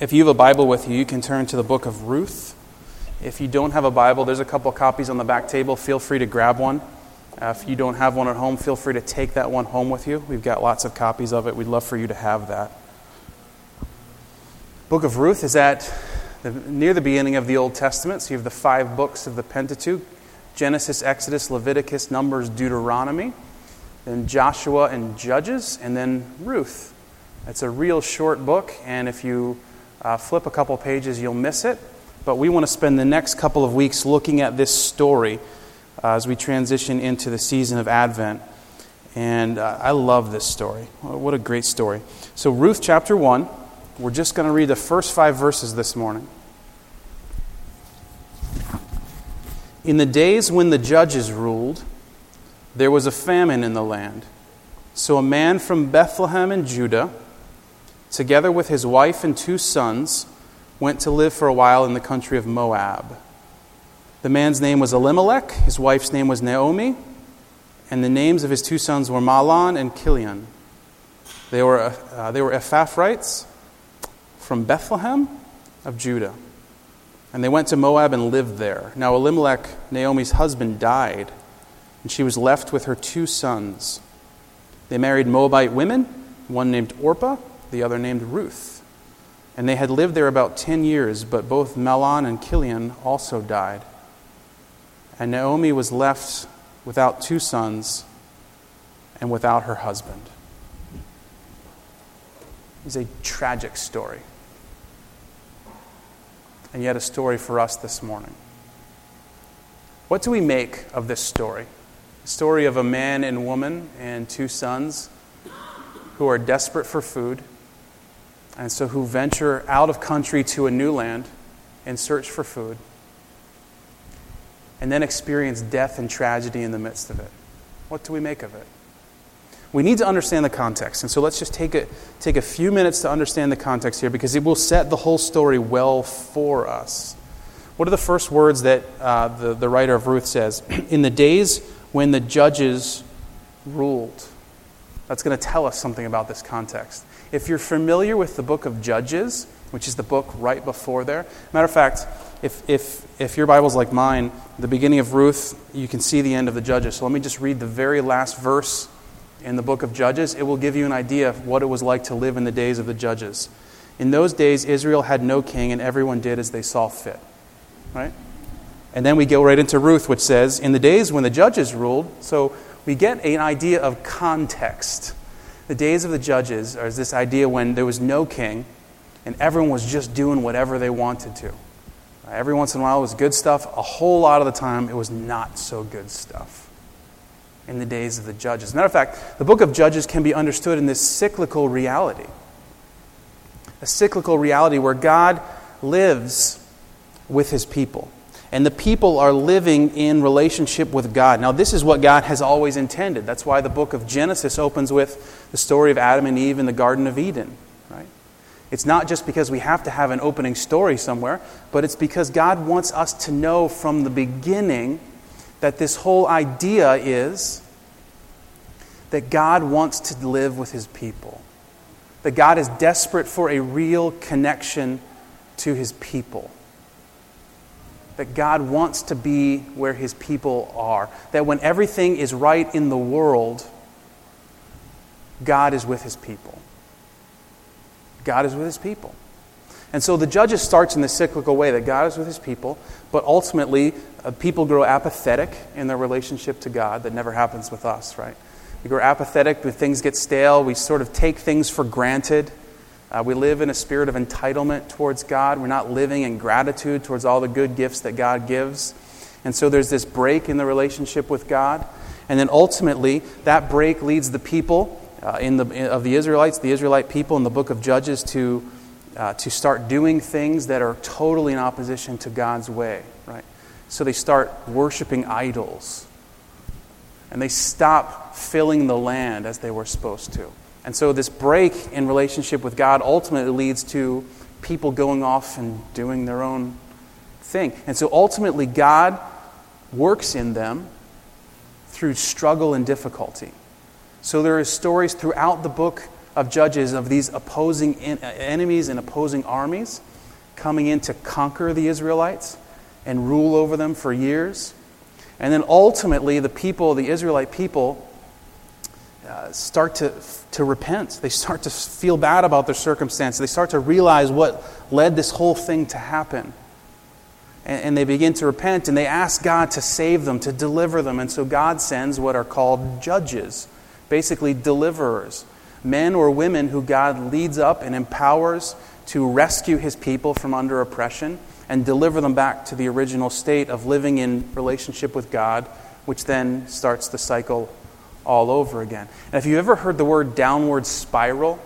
If you have a Bible with you, you can turn to the book of Ruth. If you don't have a Bible, there's a couple copies on the back table. Feel free to grab one. If you don't have one at home, feel free to take that one home with you. We've got lots of copies of it. We'd love for you to have that. Book of Ruth is at near the beginning of the Old Testament. So you have the 5 books of the Pentateuch: Genesis, Exodus, Leviticus, Numbers, Deuteronomy, then Joshua and Judges, and then Ruth. It's a real short book, and if you flip a couple pages, you'll miss it. But we want to spend the next couple of weeks looking at this story as we transition into the season of Advent. And I love this story. What a great story. So Ruth chapter 1, we're just going to read the first 5 verses this morning. In the days when the judges ruled, there was a famine in the land. So a man from Bethlehem in Judah, together with his wife and 2 sons, went to live for a while in the country of Moab. The man's name was Elimelech, his wife's name was Naomi, and the names of his 2 sons were Mahlon and Kilion. They were Ephrathites from Bethlehem of Judah. And they went to Moab and lived there. Now Elimelech, Naomi's husband, died, and she was left with her 2 sons. They married Moabite women, one named Orpah, the other named Ruth. And they had lived there about 10 years, but both Mahlon and Kilion also died. And Naomi was left without 2 sons and without her husband. It's a tragic story. And yet a story for us this morning. What do we make of this story? The story of a man and woman and 2 sons who are desperate for food, and so who venture out of country to a new land and search for food, and then experience death and tragedy in the midst of it. What do we make of it? We need to understand the context, and so let's just take a few minutes to understand the context here, because it will set the whole story well for us. What are the first words that the writer of Ruth says? In the days when the judges ruled. That's going to tell us something about this context. If you're familiar with the book of Judges, which is the book right before there. Matter of fact, if your Bible's like mine, the beginning of Ruth, you can see the end of the Judges. So let me just read the very last verse in the book of Judges. It will give you an idea of what it was like to live in the days of the judges. In those days, Israel had no king, and everyone did as they saw fit. Right? And then we go right into Ruth, which says, in the days when the judges ruled. So we get an idea of context. The days of the judges are this idea when there was no king, and everyone was just doing whatever they wanted to. Every once in a while it was good stuff. A whole lot of the time it was not so good stuff in the days of the judges. Matter of fact, the book of Judges can be understood in this cyclical reality. A cyclical reality where God lives with his people. And the people are living in relationship with God. Now, this is what God has always intended. That's why the book of Genesis opens with the story of Adam and Eve in the Garden of Eden. Right? It's not just because we have to have an opening story somewhere, but it's because God wants us to know from the beginning that this whole idea is that God wants to live with his people. That God is desperate for a real connection to his people. That God wants to be where his people are. That when everything is right in the world, God is with his people. God is with his people. And so the Judges starts in this cyclical way that God is with his people, but ultimately people grow apathetic in their relationship to God. That never happens with us, right? We grow apathetic when things get stale. We sort of take things for granted. We live in a spirit of entitlement towards God. We're not living in gratitude towards all the good gifts that God gives. And so there's this break in the relationship with God. And then ultimately, that break leads the people the Israelite people in the book of Judges to start doing things that are totally in opposition to God's way. Right? So they start worshiping idols. And they stop filling the land as they were supposed to. And so this break in relationship with God ultimately leads to people going off and doing their own thing. And so ultimately God works in them through struggle and difficulty. So there are stories throughout the book of Judges, of these opposing enemies and opposing armies coming in to conquer the Israelites and rule over them for years. And then ultimately the people, the Israelite people, start to repent. They start to feel bad about their circumstance. They start to realize what led this whole thing to happen. And they begin to repent, and they ask God to save them, to deliver them. And so God sends what are called judges, basically deliverers, men or women who God leads up and empowers to rescue his people from under oppression and deliver them back to the original state of living in relationship with God, which then starts the cycle all over again. And if you've ever heard the word downward spiral,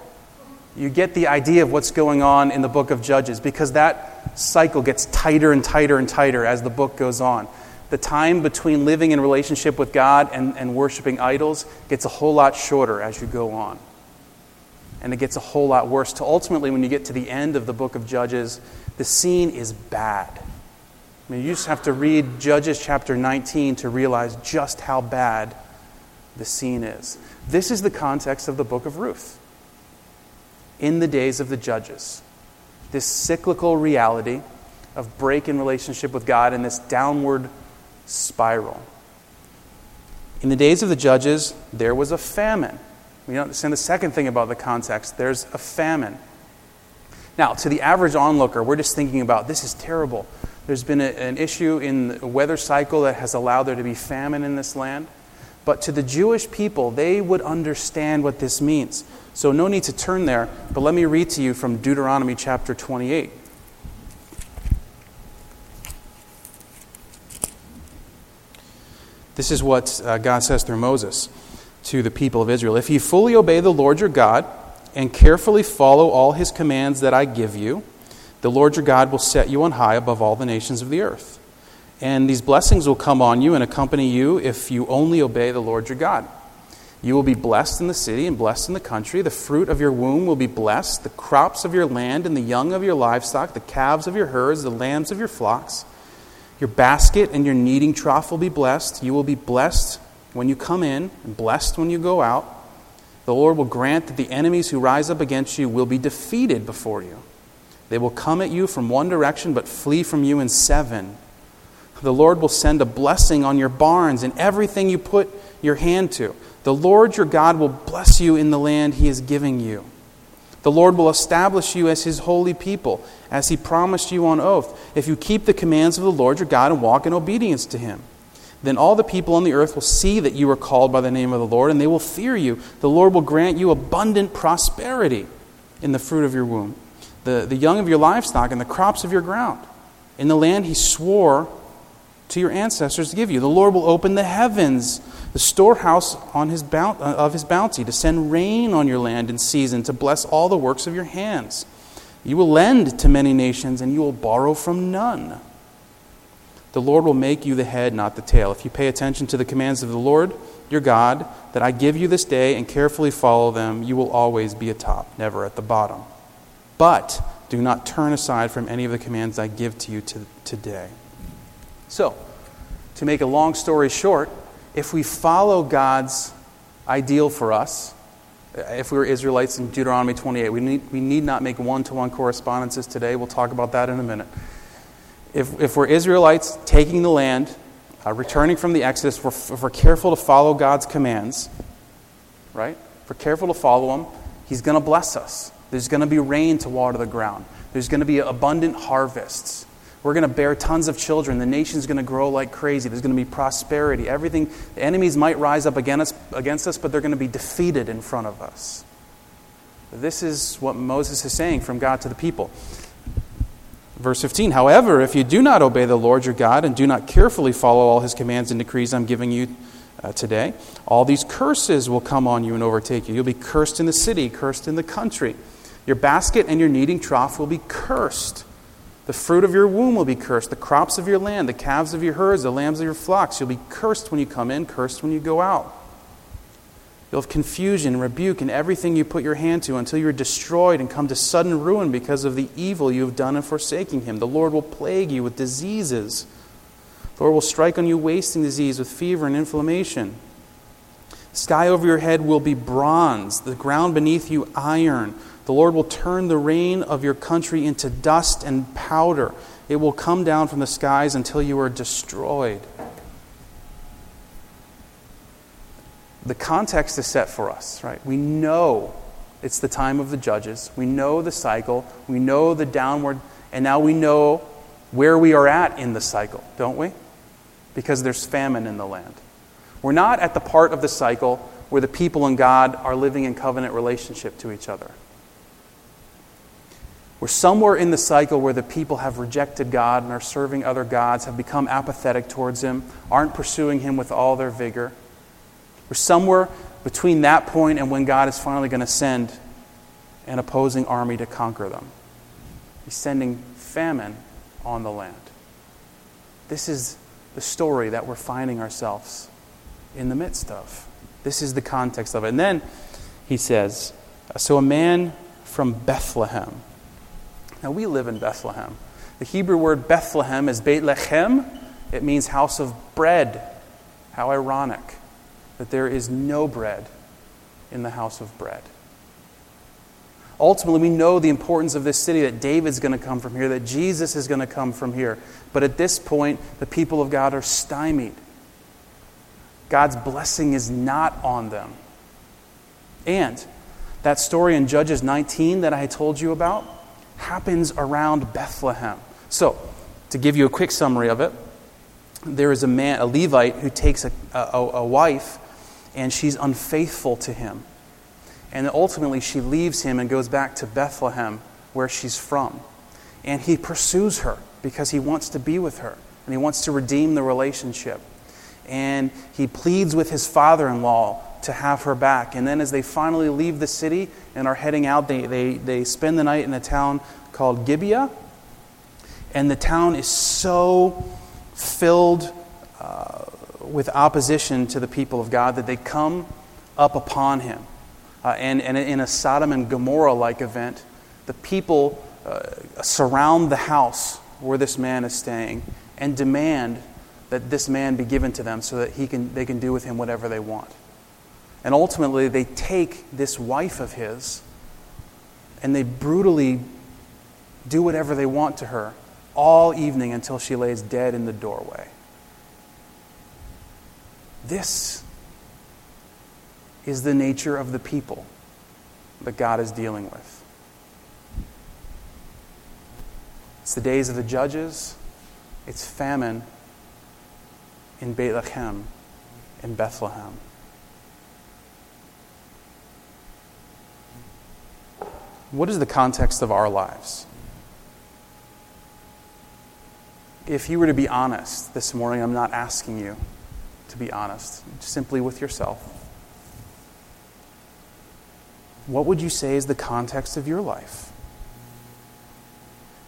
you get the idea of what's going on in the book of Judges, because that cycle gets tighter and tighter and tighter as the book goes on. The time between living in relationship with God and worshiping idols gets a whole lot shorter as you go on. And it gets a whole lot worse. To ultimately, when you get to the end of the book of Judges, the scene is bad. I mean, you just have to read Judges chapter 19 to realize just how bad the scene is. This is the context of the book of Ruth. In the days of the judges, this cyclical reality of break in relationship with God and this downward spiral. In the days of the judges, there was a famine. We understand the second thing about the context. There's a famine. Now, to the average onlooker, we're just thinking about, this is terrible. There's been an issue in the weather cycle that has allowed there to be famine in this land. But to the Jewish people, they would understand what this means. So no need to turn there, but let me read to you from Deuteronomy chapter 28. This is what God says through Moses to the people of Israel. If you fully obey the Lord your God and carefully follow all his commands that I give you, the Lord your God will set you on high above all the nations of the earth. And these blessings will come on you and accompany you if you only obey the Lord your God. You will be blessed in the city and blessed in the country. The fruit of your womb will be blessed. The crops of your land and the young of your livestock, the calves of your herds, the lambs of your flocks. Your basket and your kneading trough will be blessed. You will be blessed when you come in and blessed when you go out. The Lord will grant that the enemies who rise up against you will be defeated before you. They will come at you from one direction, but flee from you in seven. The Lord will send a blessing on your barns and everything you put your hand to. The Lord your God will bless you in the land he is giving you. The Lord will establish you as his holy people, as he promised you on oath, if you keep the commands of the Lord your God and walk in obedience to him. Then all the people on the earth will see that you are called by the name of the Lord, and they will fear you. The Lord will grant you abundant prosperity in the fruit of your womb, the young of your livestock, and the crops of your ground, in the land he swore to your ancestors to give you. The Lord will open the heavens, the storehouse of his bounty, to send rain on your land in season, to bless all the works of your hands. You will lend to many nations, and you will borrow from none. The Lord will make you the head, not the tail, if you pay attention to the commands of the Lord your God that I give you this day and carefully follow them. You will always be atop, never at the bottom. But do not turn aside from any of the commands I give to you today. So, to make a long story short, if we follow God's ideal for us, if we were Israelites in Deuteronomy 28, we need not make one-to-one correspondences today. We'll talk about that in a minute. If we're Israelites taking the land, returning from the Exodus, if we're careful to follow God's commands, right? If we're careful to follow them, he's going to bless us. There's going to be rain to water the ground. There's going to be abundant harvests. We're going to bear tons of children. The nation's going to grow like crazy. There's going to be prosperity. Everything. The enemies might rise up against us, but they're going to be defeated in front of us. This is what Moses is saying from God to the people. Verse 15, however, if you do not obey the Lord your God and do not carefully follow all his commands and decrees I'm giving you today, all these curses will come on you and overtake you. You'll be cursed in the city, cursed in the country. Your basket and your kneading trough will be cursed. The fruit of your womb will be cursed, the crops of your land, the calves of your herds, the lambs of your flocks. You'll be cursed when you come in, cursed when you go out. You'll have confusion, rebuke, and everything you put your hand to until you're destroyed and come to sudden ruin because of the evil you have done in forsaking him. The Lord will plague you with diseases. The Lord will strike on you wasting disease with fever and inflammation. The sky over your head will be bronze, the ground beneath you iron. The Lord will turn the rain of your country into dust and powder. It will come down from the skies until you are destroyed. The context is set for us, right? We know it's the time of the judges. We know the cycle. We know the downward. And now we know where we are at in the cycle, don't we? Because there's famine in the land. We're not at the part of the cycle where the people and God are living in covenant relationship to each other. We're somewhere in the cycle where the people have rejected God and are serving other gods, have become apathetic towards Him, aren't pursuing Him with all their vigor. We're somewhere between that point and when God is finally going to send an opposing army to conquer them. He's sending famine on the land. This is the story that we're finding ourselves in the midst of. This is the context of it. And then he says, so a man from Bethlehem. Now, we live in Bethlehem. The Hebrew word Bethlehem is Beit Lechem. It means house of bread. How ironic that there is no bread in the house of bread. Ultimately, we know the importance of this city, that David's going to come from here, that Jesus is going to come from here. But at this point, the people of God are stymied. God's blessing is not on them. And that story in Judges 19 that I told you about happens around Bethlehem. So, to give you a quick summary of it, there is a man, a Levite, who takes a wife, and she's unfaithful to him. And ultimately she leaves him and goes back to Bethlehem, where she's from. And he pursues her because he wants to be with her, and he wants to redeem the relationship. And he pleads with his father-in-law to have her back. And then as they finally leave the city and are heading out, they spend the night in a town called Gibeah. And the town is so filled with opposition to the people of God that they come up upon him. And in a Sodom and Gomorrah-like event, the people surround the house where this man is staying and demand that this man be given to them so that they can do with him whatever they want. And ultimately, they take this wife of his and they brutally do whatever they want to her all evening until she lays dead in the doorway. This is the nature of the people that God is dealing with. It's the days of the judges. It's famine in Beit Lechem, in Bethlehem. What is the context of our lives? If you were to be honest this morning, I'm not asking you to be honest, simply with yourself. What would you say is the context of your life?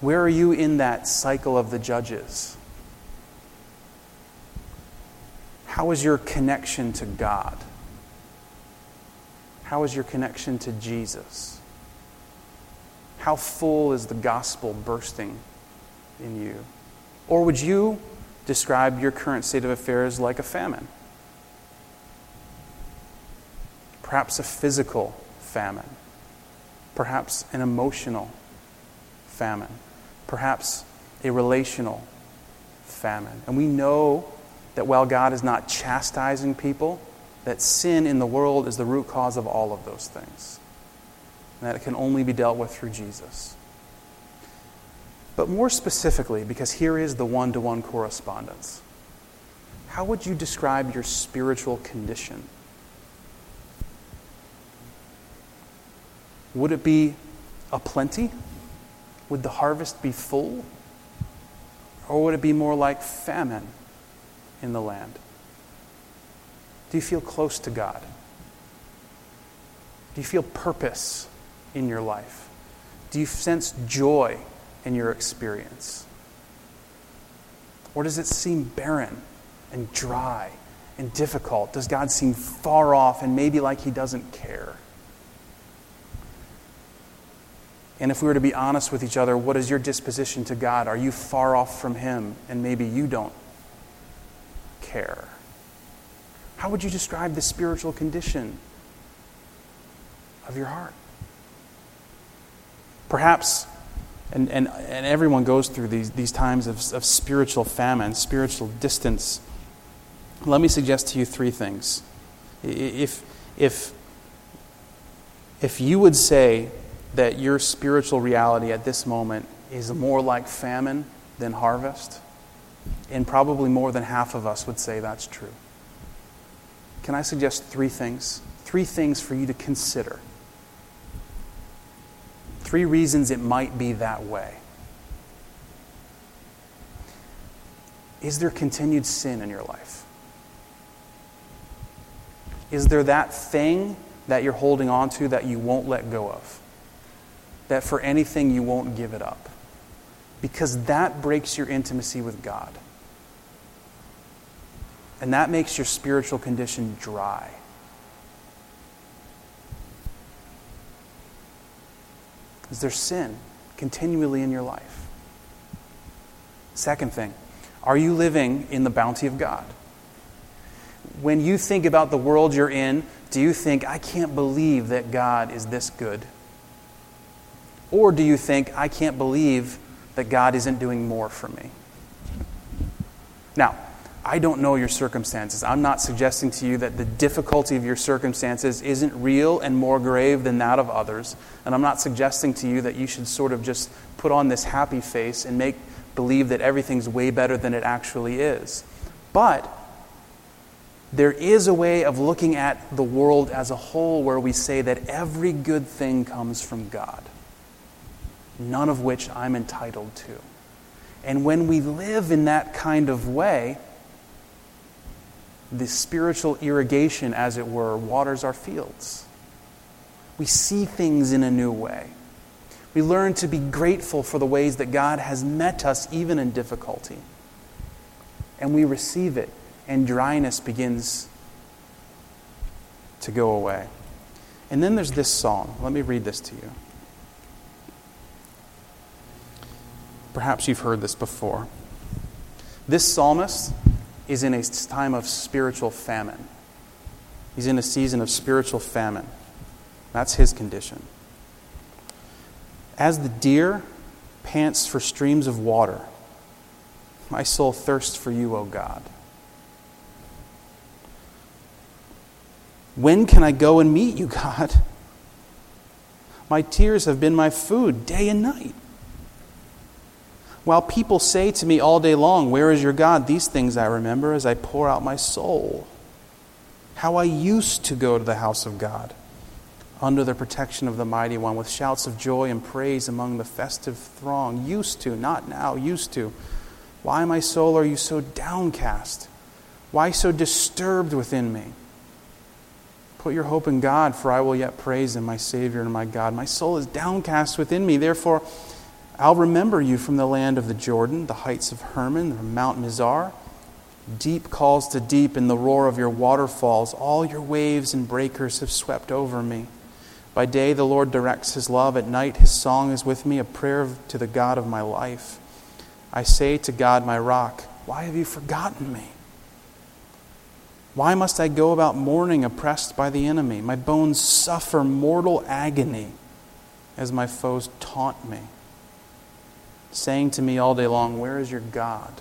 Where are you in that cycle of the judges? How is your connection to God? How is your connection to Jesus? How full is the gospel bursting in you? Or would you describe your current state of affairs like a famine? Perhaps a physical famine. Perhaps an emotional famine. Perhaps a relational famine. And we know that while God is not chastising people, that sin in the world is the root cause of all of those things. And that it can only be dealt with through Jesus. But more specifically, because here is the one-to-one correspondence, how would you describe your spiritual condition? Would it be a plenty? Would the harvest be full? Or would it be more like famine in the land? Do you feel close to God? Do you feel purpose in your life? Do you sense joy in your experience? Or does it seem barren and dry and difficult? Does God seem far off and maybe like He doesn't care? And if we were to be honest with each other, what is your disposition to God? Are you far off from Him and maybe you don't care? How would you describe the spiritual condition of your heart? Perhaps, and everyone goes through these times of spiritual famine, spiritual distance. Let me suggest to you three things. If you would say that your spiritual reality at this moment is more like famine than harvest, and probably more than half of us would say that's true. Can I suggest three things? Three things for you to consider. Three reasons it might be that way. Is there continued sin in your life? Is there that thing that you're holding on to that you won't let go of? That for anything you won't give it up? Because that breaks your intimacy with God. And that makes your spiritual condition dry. Is there sin continually in your life? Second thing, are you living in the bounty of God? When you think about the world you're in, do you think, I can't believe that God is this good? Or do you think, I can't believe that God isn't doing more for me? Now, I don't know your circumstances. I'm not suggesting to you that the difficulty of your circumstances isn't real and more grave than that of others. And I'm not suggesting to you that you should sort of just put on this happy face and make believe that everything's way better than it actually is. But there is a way of looking at the world as a whole where we say that every good thing comes from God, none of which I'm entitled to. And when we live in that kind of way, the spiritual irrigation, as it were, waters our fields. We see things in a new way. We learn to be grateful for the ways that God has met us even in difficulty. And we receive it, and dryness begins to go away. And then there's this song. Let me read this to you. Perhaps you've heard this before. This psalmist is in a time of spiritual famine. He's in a season of spiritual famine. That's his condition. As the deer pants for streams of water, my soul thirsts for you, O God. When can I go and meet you, God? My tears have been my food day and night. While people say to me all day long, where is your God? These things I remember as I pour out my soul. How I used to go to the house of God, under the protection of the Mighty One, with shouts of joy and praise among the festive throng. Used to, not now, used to. Why, my soul, are you so downcast? Why so disturbed within me? Put your hope in God, for I will yet praise Him, my Savior and my God. My soul is downcast within me, therefore I'll remember you from the land of the Jordan, the heights of Hermon, the Mount Mizar. Deep calls to deep in the roar of your waterfalls. All your waves and breakers have swept over me. By day the Lord directs His love. At night His song is with me, a prayer to the God of my life. I say to God, my rock, why have you forgotten me? Why must I go about mourning, oppressed by the enemy? My bones suffer mortal agony as my foes taunt me, saying to me all day long, where is your God?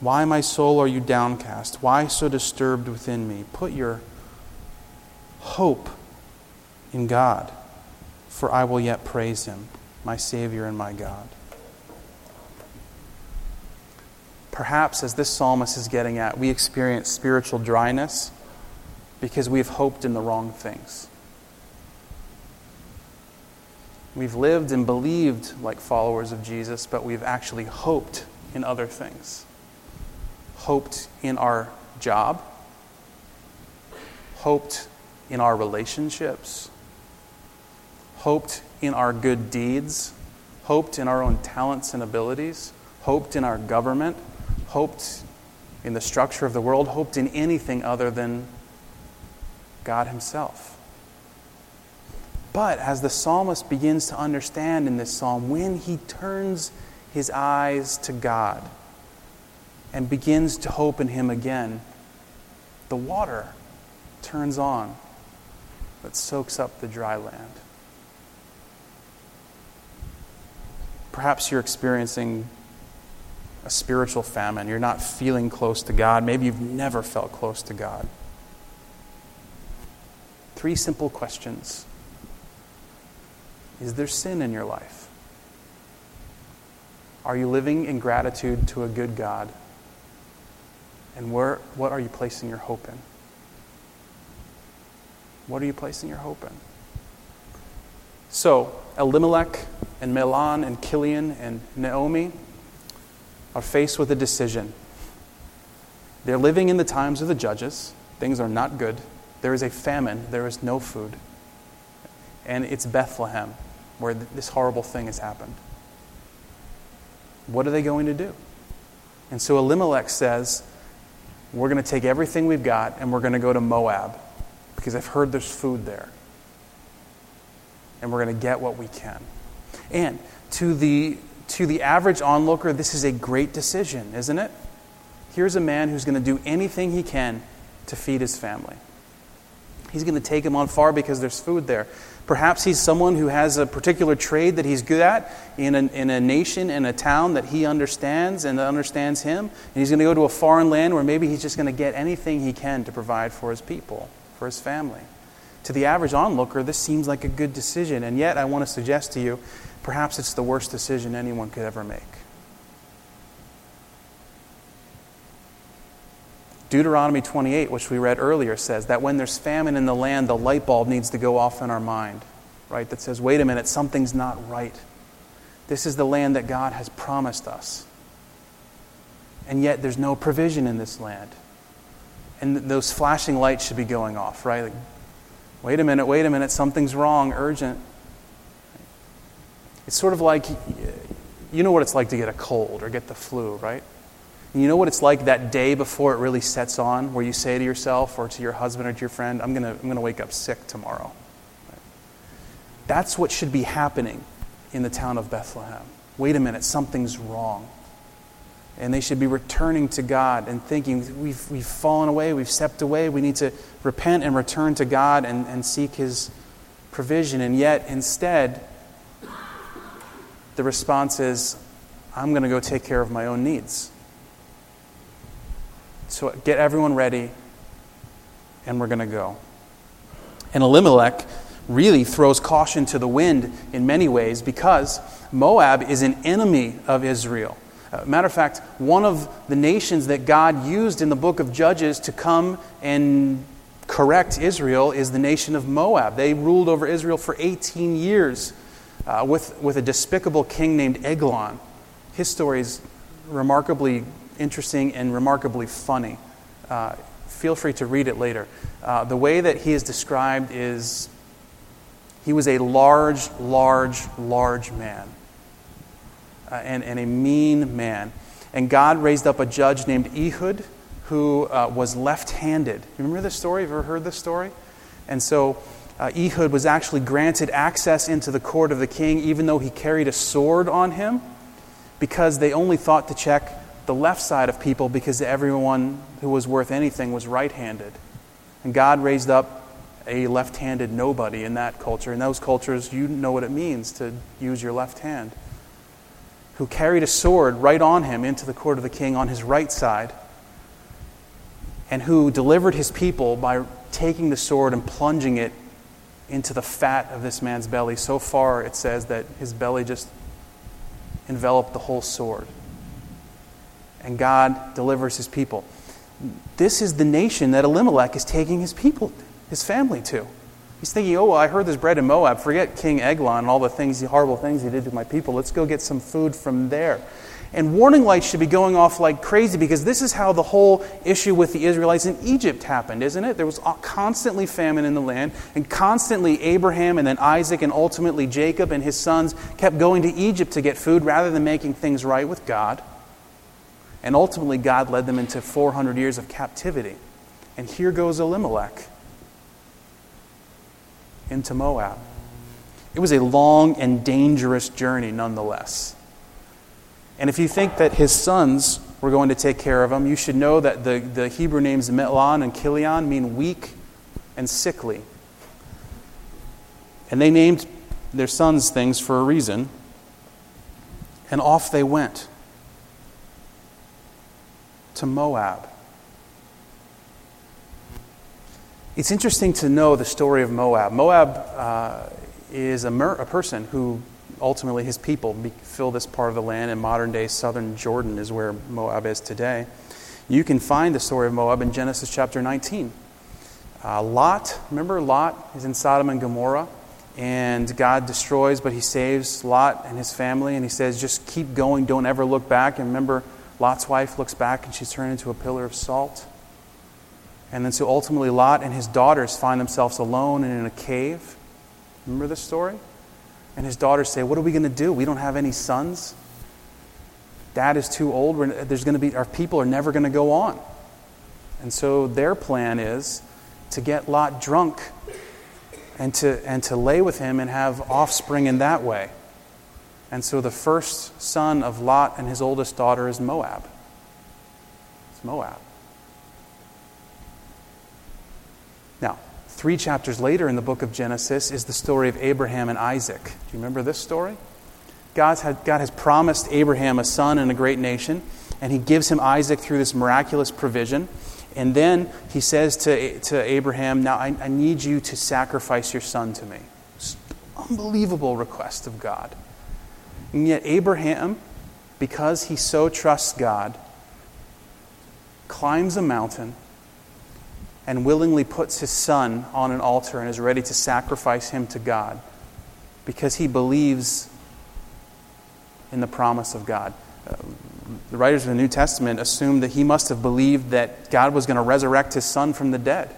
Why, my soul, are you downcast? Why so disturbed within me? Put your hope in God, for I will yet praise Him, my Savior and my God. Perhaps, as this psalmist is getting at, we experience spiritual dryness because we've hoped in the wrong things. We've lived and believed like followers of Jesus, but we've actually hoped in other things. Hoped in our job. Hoped in our relationships. Hoped in our good deeds. Hoped in our own talents and abilities. Hoped in our government. Hoped in the structure of the world. Hoped in anything other than God Himself. But as the psalmist begins to understand in this psalm, when he turns his eyes to God and begins to hope in Him again, the water turns on that soaks up the dry land. Perhaps you're experiencing a spiritual famine. You're not feeling close to God. Maybe you've never felt close to God. Three simple questions. Is there sin in your life? Are you living in gratitude to a good God? And what are you placing your hope in? What are you placing your hope in? So, Elimelech and Mahlon and Kilion and Naomi are faced with a decision. They're living in the times of the judges. Things are not good. There is a famine. There is no food. And it's Bethlehem where this horrible thing has happened. What are they going to do? And so Elimelech says, we're going to take everything we've got and we're going to go to Moab because I've heard there's food there. And we're going to get what we can. And to the average onlooker, this is a great decision, isn't it? Here's a man who's going to do anything he can to feed his family. He's going to take him on far because there's food there. Perhaps he's someone who has a particular trade that he's good at in a nation, in a town that he understands and that understands him. And he's going to go to a foreign land where maybe he's just going to get anything he can to provide for his people, for his family. To the average onlooker, this seems like a good decision. And yet, I want to suggest to you, perhaps it's the worst decision anyone could ever make. Deuteronomy 28, which we read earlier, says that when there's famine in the land, the light bulb needs to go off in our mind, right? That says, wait a minute, something's not right. This is the land that God has promised us. And yet there's no provision in this land. And those flashing lights should be going off, right? Like, wait a minute, something's wrong, urgent. It's sort of like, you know what it's like to get a cold or get the flu, right? You know what it's like that day before it really sets on, where you say to yourself or to your husband or to your friend, I'm going to wake up sick tomorrow. Right? That's what should be happening in the town of Bethlehem. Wait a minute, something's wrong. And they should be returning to God and thinking, we've fallen away, we've stepped away, we need to repent and return to God and seek His provision. And yet, instead, the response is, I'm going to go take care of my own needs. So get everyone ready, and we're going to go. And Elimelech really throws caution to the wind in many ways because Moab is an enemy of Israel. Matter of fact, one of the nations that God used in the book of Judges to come and correct Israel is the nation of Moab. They ruled over Israel for 18 years with a despicable king named Eglon. His story is remarkably interesting and remarkably funny. Feel free to read it later. The way that he is described is he was a large man and a mean man. And God raised up a judge named Ehud who was left-handed. You remember this story? Have you ever heard this story? And so Ehud was actually granted access into the court of the king even though he carried a sword on him because they only thought to check the left side of people because everyone who was worth anything was right-handed. And God raised up a left-handed nobody in that culture. In those cultures, you know what it means to use your left hand. Who carried a sword right on him into the court of the king on his right side, and who delivered his people by taking the sword and plunging it into the fat of this man's belly. So far, it says that his belly just enveloped the whole sword. And God delivers His people. This is the nation that Elimelech is taking his people, his family to. He's thinking, oh, well, I heard there's bread in Moab. Forget King Eglon and all the horrible things he did to my people. Let's go get some food from there. And warning lights should be going off like crazy because this is how the whole issue with the Israelites in Egypt happened, isn't it? There was constantly famine in the land, and constantly Abraham and then Isaac and ultimately Jacob and his sons kept going to Egypt to get food rather than making things right with God. And ultimately, God led them into 400 years of captivity. And here goes Elimelech into Moab. It was a long and dangerous journey nonetheless. And if you think that his sons We're going to take care of them. You should know that the Hebrew names Mahlon and Kilion mean weak and sickly. And they named their sons things for a reason. And off they went to Moab. It's interesting to know the story of Moab. Moab is a person who ultimately his people fill this part of the land, and modern-day southern Jordan is where Moab is today. You can find the story of Moab in Genesis chapter 19. Lot, remember Lot is in Sodom and Gomorrah, and God destroys, but he saves Lot and his family, and he says, just keep going, don't ever look back. And remember, Lot's wife looks back, and she's turned into a pillar of salt. And then so ultimately Lot and his daughters find themselves alone and in a cave. Remember this story? And his daughters say, what are we going to do? We don't have any sons. Dad is too old. Our people are never going to go on. And so their plan is to get Lot drunk and to lay with him and have offspring in that way. And so the first son of Lot and his oldest daughter is Moab. It's Moab. Now, 3 chapters later in the book of Genesis is the story of Abraham and Isaac. Do you remember this story? God has promised Abraham a son and a great nation, and he gives him Isaac through this miraculous provision. And then he says to Abraham, now I need you to sacrifice your son to me. It's an unbelievable request of God. And yet Abraham, because he so trusts God, climbs a mountain and willingly puts his son on an altar and is ready to sacrifice him to God because he believes in the promise of God. The writers of the New Testament assume that he must have believed that God was going to resurrect his son from the dead.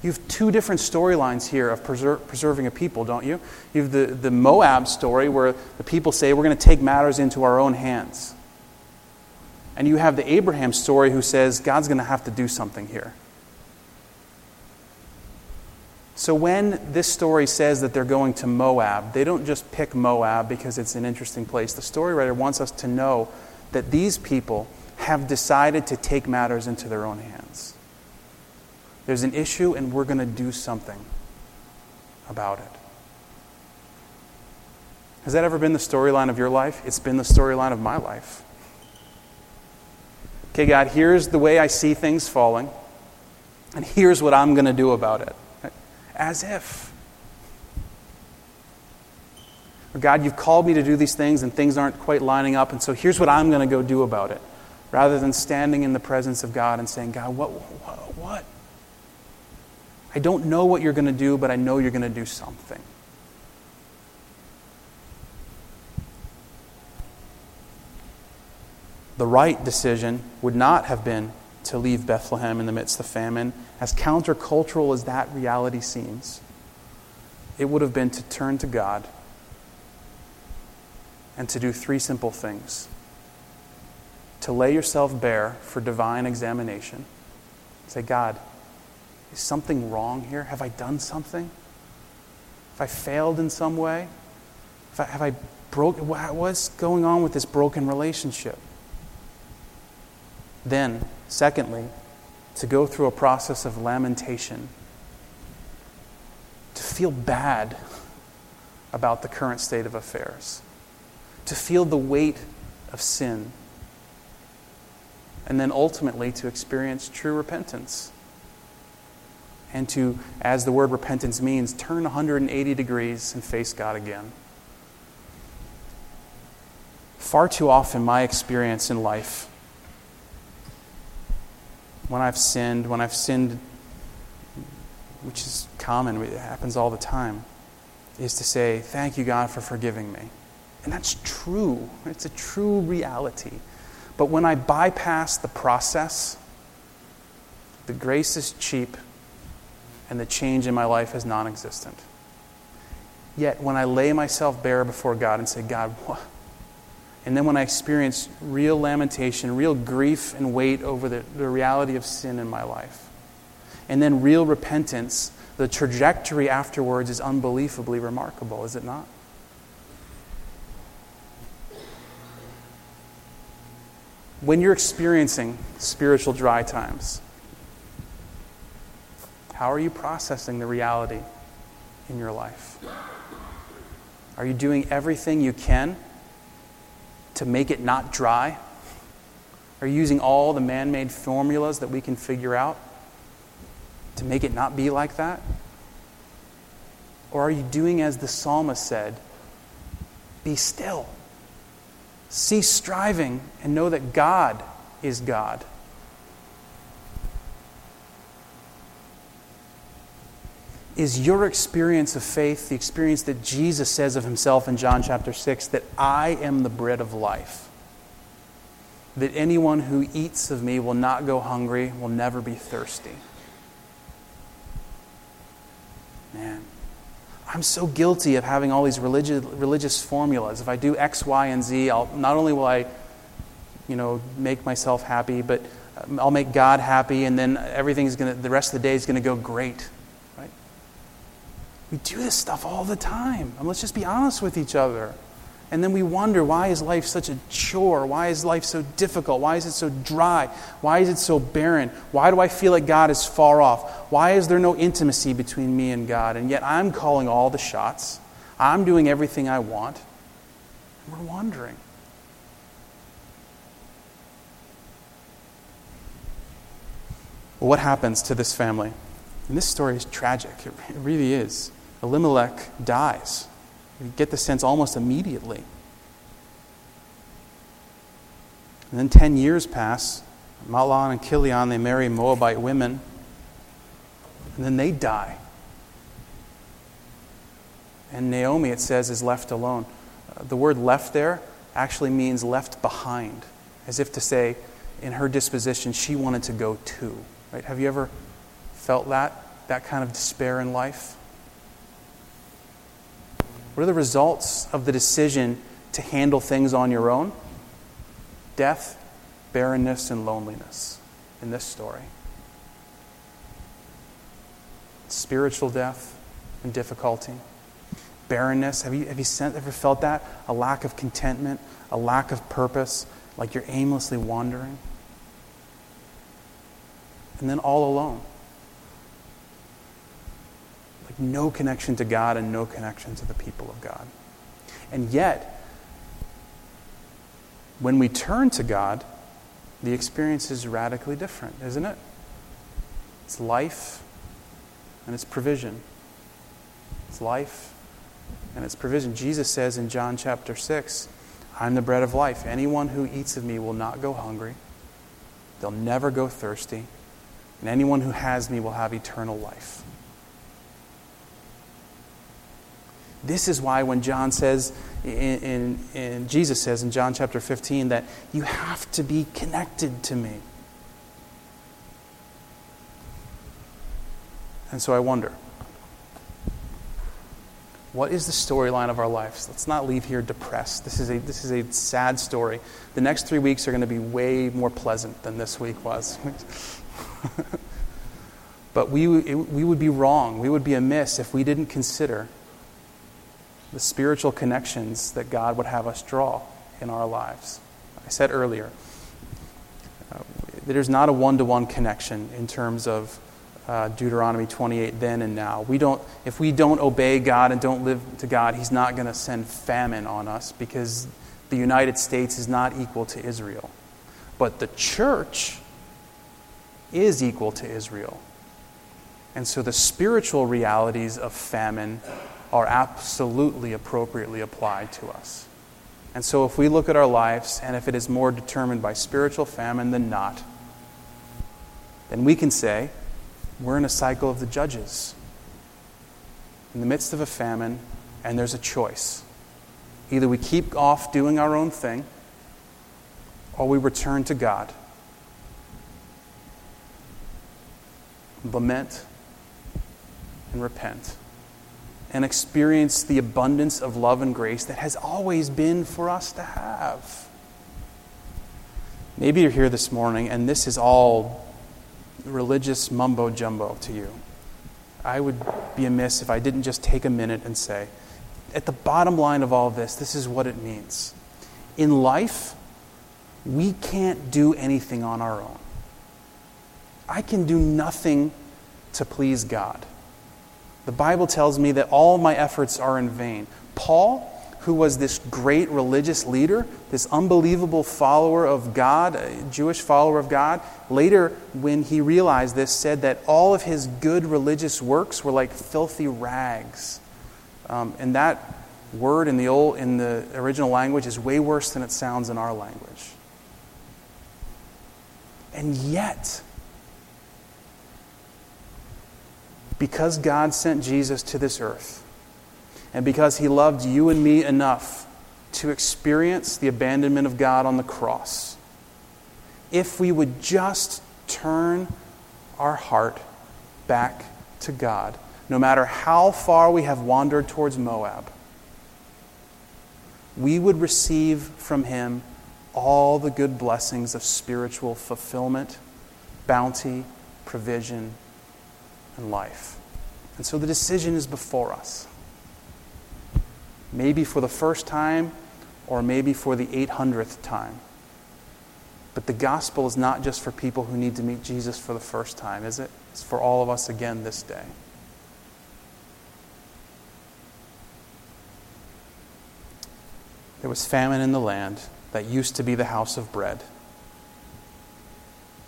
You have 2 different storylines here of preserving a people, don't you? You have the Moab story where the people say, we're going to take matters into our own hands. And you have the Abraham story who says, God's going to have to do something here. So when this story says that they're going to Moab, they don't just pick Moab because it's an interesting place. The story writer wants us to know that these people have decided to take matters into their own hands. There's an issue and we're going to do something about it. Has that ever been the storyline of your life? It's been the storyline of my life. Okay, God, here's the way I see things falling, and here's what I'm going to do about it. As if. God, you've called me to do these things and things aren't quite lining up, and so here's what I'm going to go do about it. Rather than standing in the presence of God and saying, God, what? I don't know what you're going to do, but I know you're going to do something. The right decision would not have been to leave Bethlehem in the midst of famine. As countercultural as that reality seems, it would have been to turn to God and to do 3 simple things. To lay yourself bare for divine examination. Say, God, is something wrong here? Have I done something? Have I failed in some way? Have I broken? What's going on with this broken relationship? Then, secondly, to go through a process of lamentation, to feel bad about the current state of affairs, to feel the weight of sin, and then ultimately to experience true repentance, and to, as the word repentance means, turn 180 degrees and face God again. Far too often, my experience in life, when I've sinned, which is common, it happens all the time, is to say, thank you, God, for forgiving me. And that's true. It's a true reality. But when I bypass the process, the grace is cheap and the change in my life is non-existent. Yet when I lay myself bare before God and say, God, what? And then when I experience real lamentation, real grief and weight over the reality of sin in my life, and then real repentance, the trajectory afterwards is unbelievably remarkable, is it not? when you're experiencing spiritual dry times, how are you processing the reality in your life? Are you doing everything you can to make it not dry? Are you using all the man-made formulas that we can figure out to make it not be like that? Or are you doing as the psalmist said, be still, cease striving, and know that God is God? Is your experience of faith the experience that Jesus says of himself in John chapter 6, that I am the bread of life, that anyone who eats of me will not go hungry, will never be thirsty? Man, I'm so guilty of having all these religious formulas. If I do X, Y, and Z, not only will I make myself happy, but I'll make God happy, and then the rest of the day is going to go great. We do this stuff all the time. And let's just be honest with each other. And then we wonder, why is life such a chore? Why is life so difficult? Why is it so dry? Why is it so barren? Why do I feel like God is far off? Why is there no intimacy between me and God? And yet I'm calling all the shots. I'm doing everything I want. And we're wandering. Well, what happens to this family? And this story is tragic. It really is. Elimelech dies. You get the sense almost immediately. And then 10 years pass. Mahlon and Kilion, they marry Moabite women. And then they die. And Naomi, it says, is left alone. The word left there actually means left behind. As if to say, in her disposition, she wanted to go too. Right? Have you ever felt that kind of despair in life? What are the results of the decision to handle things on your own? Death, barrenness, and loneliness in this story. Spiritual death and difficulty. Barrenness, have you ever felt that? A lack of contentment, a lack of purpose, like you're aimlessly wandering. And then all alone. No connection to God and no connection to the people of God. And yet, when we turn to God, the experience is radically different, isn't it? It's life and it's provision. It's life and it's provision. Jesus says in John chapter 6, I'm the bread of life. Anyone who eats of me will not go hungry. They'll never go thirsty. And anyone who has me will have eternal life. This is why when John says, and Jesus says in John chapter 15, that you have to be connected to me. And so I wonder, what is the storyline of our lives? Let's not leave here depressed. This is a sad story. The next 3 weeks are going to be way more pleasant than this week was. But we would be wrong. We would be amiss if we didn't consider the spiritual connections that God would have us draw in our lives. I said earlier, there's not a one-to-one connection in terms of Deuteronomy 28 then and now. If we don't obey God and don't live to God, he's not going to send famine on us because the United States is not equal to Israel. But the church is equal to Israel. And so the spiritual realities of famine are absolutely appropriately applied to us. And so if we look at our lives, and if it is more determined by spiritual famine than not, then we can say, we're in a cycle of the Judges. In the midst of a famine, and there's a choice. Either we keep off doing our own thing, or we return to God. Lament and repent. And experience the abundance of love and grace that has always been for us to have. Maybe you're here this morning and this is all religious mumbo-jumbo to you. I would be amiss if I didn't just take a minute and say, at the bottom line of all this, this is what it means. In life, we can't do anything on our own. I can do nothing to please God. The Bible tells me that all my efforts are in vain. Paul, who was this great religious leader, this unbelievable follower of God, a Jewish follower of God, later, when he realized this, said that all of his good religious works were like filthy rags. And that word in the original language is way worse than it sounds in our language. And yet, because God sent Jesus to this earth, and because he loved you and me enough to experience the abandonment of God on the cross, if we would just turn our heart back to God, no matter how far we have wandered towards Moab, we would receive from him all the good blessings of spiritual fulfillment, bounty, provision, and life. And so the decision is before us. Maybe for the first time, or maybe for the 800th time. But the gospel is not just for people who need to meet Jesus for the first time, is it? It's for all of us again this day. There was famine in the land that used to be the house of bread.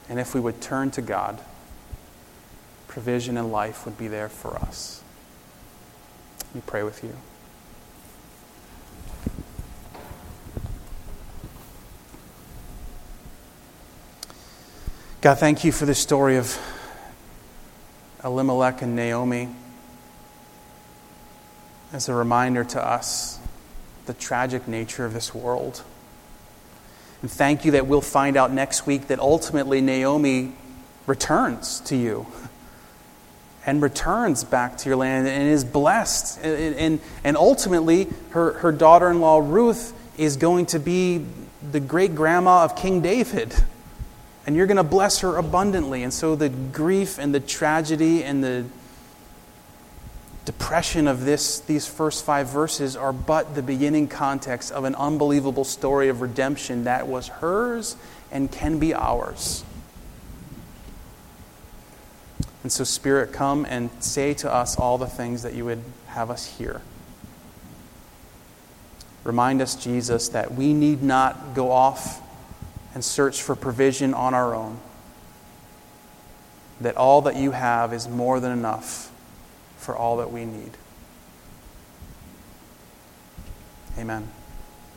And if we would turn to God, provision and life would be there for us. Let me pray with you. God, thank you for this story of Elimelech and Naomi as a reminder to us the tragic nature of this world. And thank you that we'll find out next week that ultimately Naomi returns to you and returns back to your land and is blessed. And ultimately, her daughter-in-law Ruth is going to be the great-grandma of King David. And you're going to bless her abundantly. And so the grief and the tragedy and the depression of these first 5 verses are but the beginning context of an unbelievable story of redemption that was hers and can be ours. And so, Spirit, come and say to us all the things that you would have us hear. Remind us, Jesus, that we need not go off and search for provision on our own. That all that you have is more than enough for all that we need. Amen.